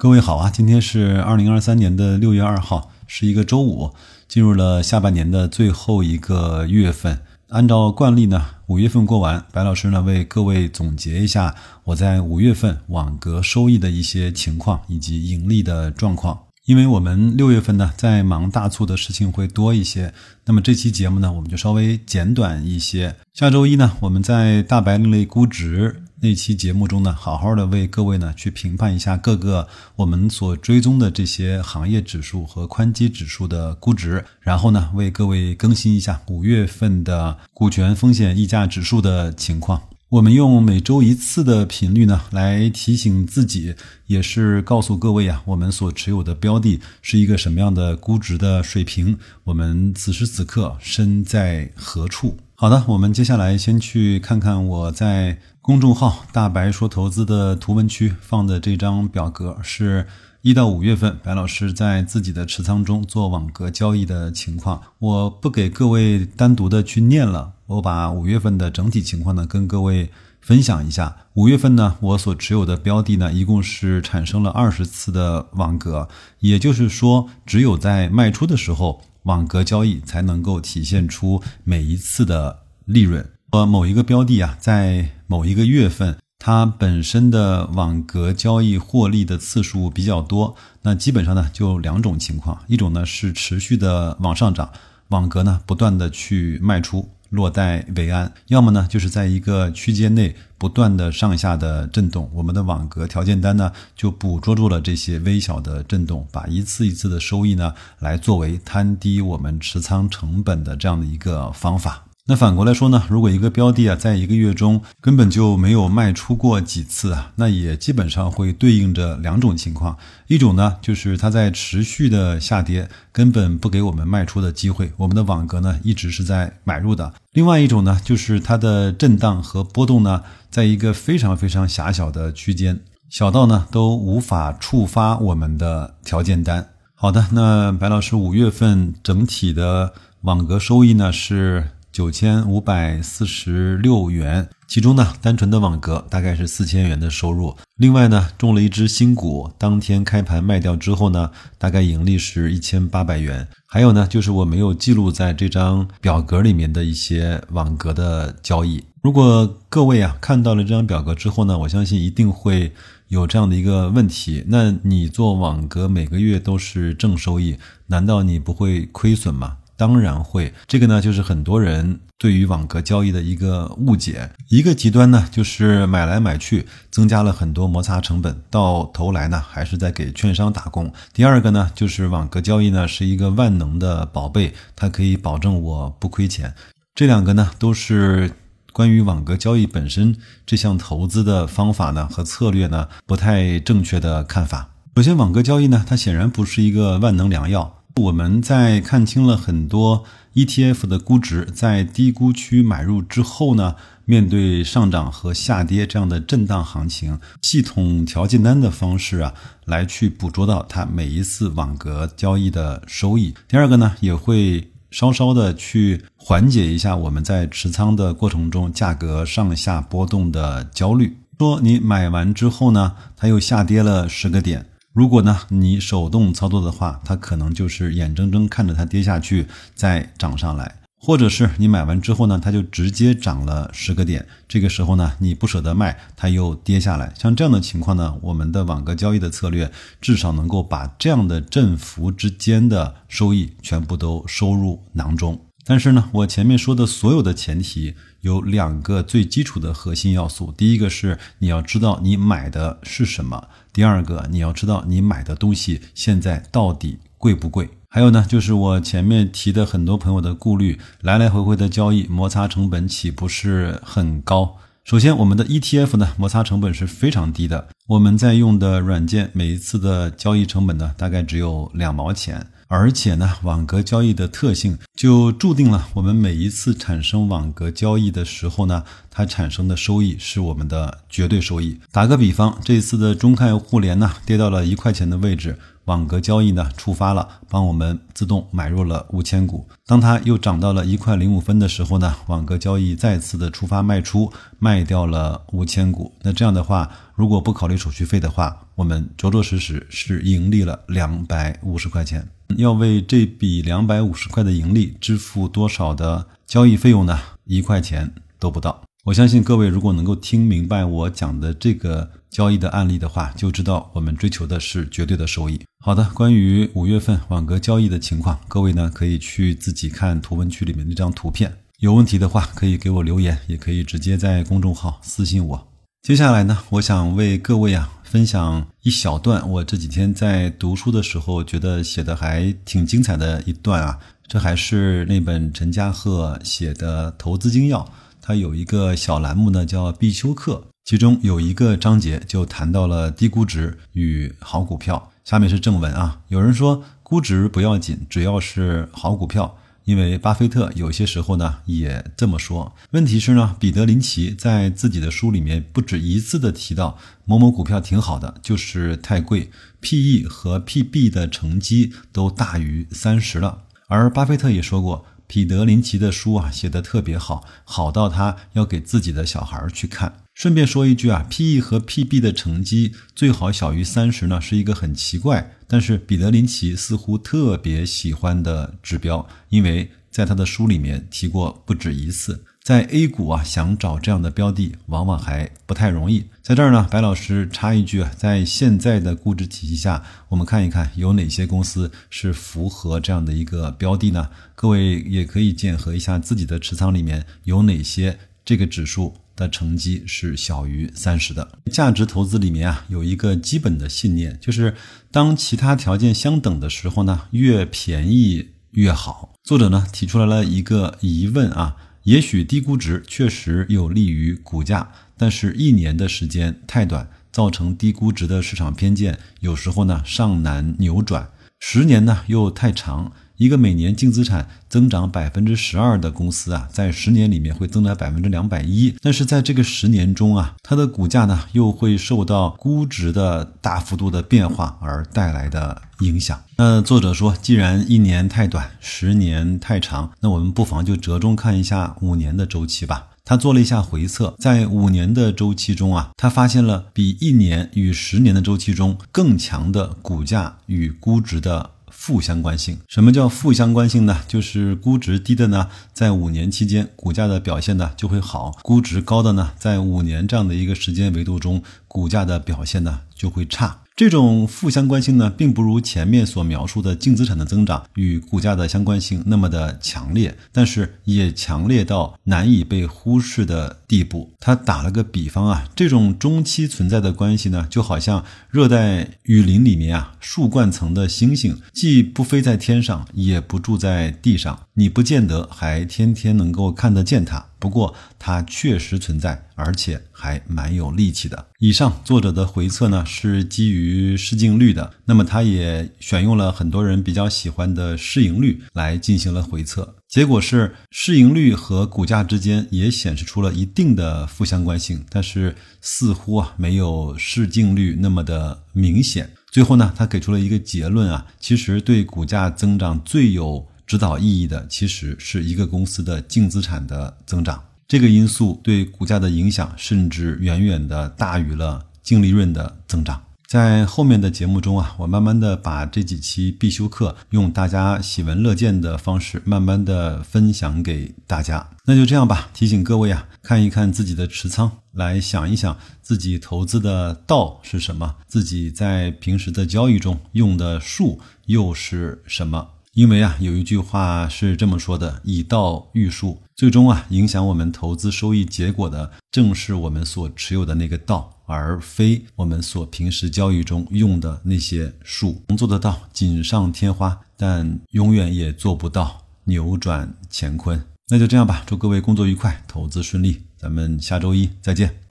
各位好啊，今天是2023年的6月2号，是一个周五，进入了下半年的最后一个月份。按照惯例呢，5月份过完，白老师呢为各位总结一下我在5月份网格收益的一些情况以及盈利的状况。因为我们6月份呢在忙大促的事情会多一些，那么这期节目呢我们就稍微简短一些。下周一呢我们在大白另类估值那期节目中呢，好好的为各位呢去评判一下各个我们所追踪的这些行业指数和宽基指数的估值，然后呢为各位更新一下5月份的股权风险溢价指数的情况。我们用每周一次的频率呢来提醒自己，也是告诉各位啊，我们所持有的标的是一个什么样的估值的水平，我们此时此刻身在何处。好的，我们接下来先去看看我在公众号大白说投资的图文区放的这张表格，是1到5月份白老师在自己的持仓中做网格交易的情况。我不给各位单独的去念了，我把5月份的整体情况呢跟各位分享一下。5月份呢我所持有的标的呢一共是产生了20次的网格，也就是说只有在卖出的时候网格交易才能够体现出每一次的利润。某一个标的啊，在某一个月份它本身的网格交易获利的次数比较多，那基本上呢就两种情况，一种呢是持续的往上涨，网格呢不断的去卖出，落袋为安，要么呢就是在一个区间内不断的上下的震动，我们的网格条件单呢就捕捉住了这些微小的震动，把一次一次的收益呢来作为摊低我们持仓成本的这样的一个方法。那反过来说呢，如果一个标的啊，在一个月中根本就没有卖出过几次啊，那也基本上会对应着两种情况，一种呢就是它在持续的下跌，根本不给我们卖出的机会，我们的网格呢一直是在买入的；另外一种呢就是它的震荡和波动呢在一个非常非常狭小的区间，小到呢都无法触发我们的条件单。好的，那白老师5月份整体的网格收益呢是9546元，其中呢单纯的网格大概是4000元的收入，另外呢中了一只新股，当天开盘卖掉之后呢大概盈利是1800元，还有呢就是我没有记录在这张表格里面的一些网格的交易。如果各位啊看到了这张表格之后呢，我相信一定会有这样的一个问题，那你做网格每个月都是正收益，难道你不会亏损吗？当然会，这个呢就是很多人对于网格交易的一个误解。一个极端呢就是买来买去，增加了很多摩擦成本，到头来呢还是在给券商打工。第二个呢就是网格交易呢是一个万能的宝贝，它可以保证我不亏钱。这两个呢都是关于网格交易本身这项投资的方法呢和策略呢不太正确的看法。首先网格交易呢它显然不是一个万能良药，我们在看清了很多 ETF 的估值，在低估区买入之后呢，面对上涨和下跌这样的震荡行情，系统条件单的方式啊，来去捕捉到它每一次网格交易的收益。第二个呢，也会稍稍的去缓解一下我们在持仓的过程中价格上下波动的焦虑。说你买完之后呢，它又下跌了10个点。如果呢你手动操作的话，它可能就是眼睁睁看着它跌下去再涨上来，或者是你买完之后呢它就直接涨了10个点，这个时候呢你不舍得卖，它又跌下来。像这样的情况呢，我们的网格交易的策略至少能够把这样的振幅之间的收益全部都收入囊中。但是呢我前面说的所有的前提有两个最基础的核心要素，第一个是你要知道你买的是什么，第二个你要知道你买的东西现在到底贵不贵。还有呢就是我前面提的很多朋友的顾虑，来来回回的交易摩擦成本岂不是很高。首先我们的 ETF 呢摩擦成本是非常低的，我们在用的软件每一次的交易成本呢大概只有2毛钱，而且呢，网格交易的特性就注定了我们每一次产生网格交易的时候呢，它产生的收益是我们的绝对收益。打个比方，这次的中概互联呢跌到了1块钱的位置，网格交易呢触发了，帮我们自动买入了5000股。当它又涨到了1块05分的时候呢，网格交易再次的触发卖出，卖掉了5000股。那这样的话，如果不考虑手续费的话，我们着着实实是盈利了250块钱。要为这笔250块的盈利支付多少的交易费用呢？1块钱都不到。我相信各位如果能够听明白我讲的这个交易的案例的话，就知道我们追求的是绝对的收益。好的，关于5月份网格交易的情况，各位呢可以去自己看图文区里面那张图片，有问题的话可以给我留言，也可以直接在公众号私信我。接下来呢，我想为各位分享一小段我这几天在读书的时候觉得写的还挺精彩的一段啊，这还是那本陈嘉鹤写的《投资精要》，它有一个小栏目呢叫必修课，其中有一个章节就谈到了低估值与好股票。下面是正文啊，有人说估值不要紧，只要是好股票，因为巴菲特有些时候呢也这么说。问题是呢，彼得林奇在自己的书里面不止一次的提到某某股票挺好的，就是太贵， PE 和 PB 的乘积都大于30了。而巴菲特也说过，彼得林奇的书写得特别好，好到他要给自己的小孩去看。顺便说一句，PE 和 PB 的乘积最好小于30呢，是一个很奇怪，但是彼得林奇似乎特别喜欢的指标，因为在他的书里面提过不止一次。在 A 股想找这样的标的，往往还不太容易。在这儿呢，白老师插一句，在现在的估值体系下，我们看一看有哪些公司是符合这样的一个标的呢？各位也可以检核一下自己的持仓里面有哪些这个指数的乘积是小于30的。价值投资里面有一个基本的信念，就是当其他条件相等的时候呢，越便宜越好。作者呢提出来了一个疑问啊，也许低估值确实有利于股价，但是1年的时间太短，造成低估值的市场偏见有时候呢尚难扭转。10年呢又太长，一个每年净资产增长 12% 的公司在10年里面会增长 210%， 但是在这个10年中它的股价呢又会受到估值的大幅度的变化而带来的影响。那作者说，既然1年太短，10年太长，那我们不妨就折中看一下5年的周期吧。他做了一下回测，在5年的周期中他发现了比1年与10年的周期中更强的股价与估值的负相关性。什么叫负相关性呢？就是估值低的呢，在5年期间股价的表现呢就会好，估值高的呢，在5年这样的一个时间维度中，股价的表现呢就会差。这种负相关性呢，并不如前面所描述的净资产的增长与股价的相关性那么的强烈，但是也强烈到难以被忽视的地步。他打了个比方这种中期存在的关系呢，就好像热带雨林里面树冠层的星星，既不飞在天上，也不住在地上，你不见得还天天能够看得见它，不过它确实存在，而且还蛮有力气的。以上作者的回测呢是基于市净率的，那么他也选用了很多人比较喜欢的市盈率来进行了回测。结果是市盈率和股价之间也显示出了一定的负相关性，但是似乎没有市净率那么的明显。最后呢，他给出了一个结论其实对股价增长最有指导意义的，其实是一个公司的净资产的增长。这个因素对股价的影响甚至远远的大于了净利润的增长。在后面的节目中我慢慢的把这几期必修课用大家喜闻乐见的方式慢慢的分享给大家。那就这样吧，提醒各位看一看自己的持仓，来想一想自己投资的道是什么，自己在平时的交易中用的术又是什么。因为有一句话是这么说的，以道驭术，最终影响我们投资收益结果的正是我们所持有的那个道，而非我们所平时交易中用的那些术。能做得到锦上添花，但永远也做不到扭转乾坤。那就这样吧，祝各位工作愉快，投资顺利，咱们下周一再见。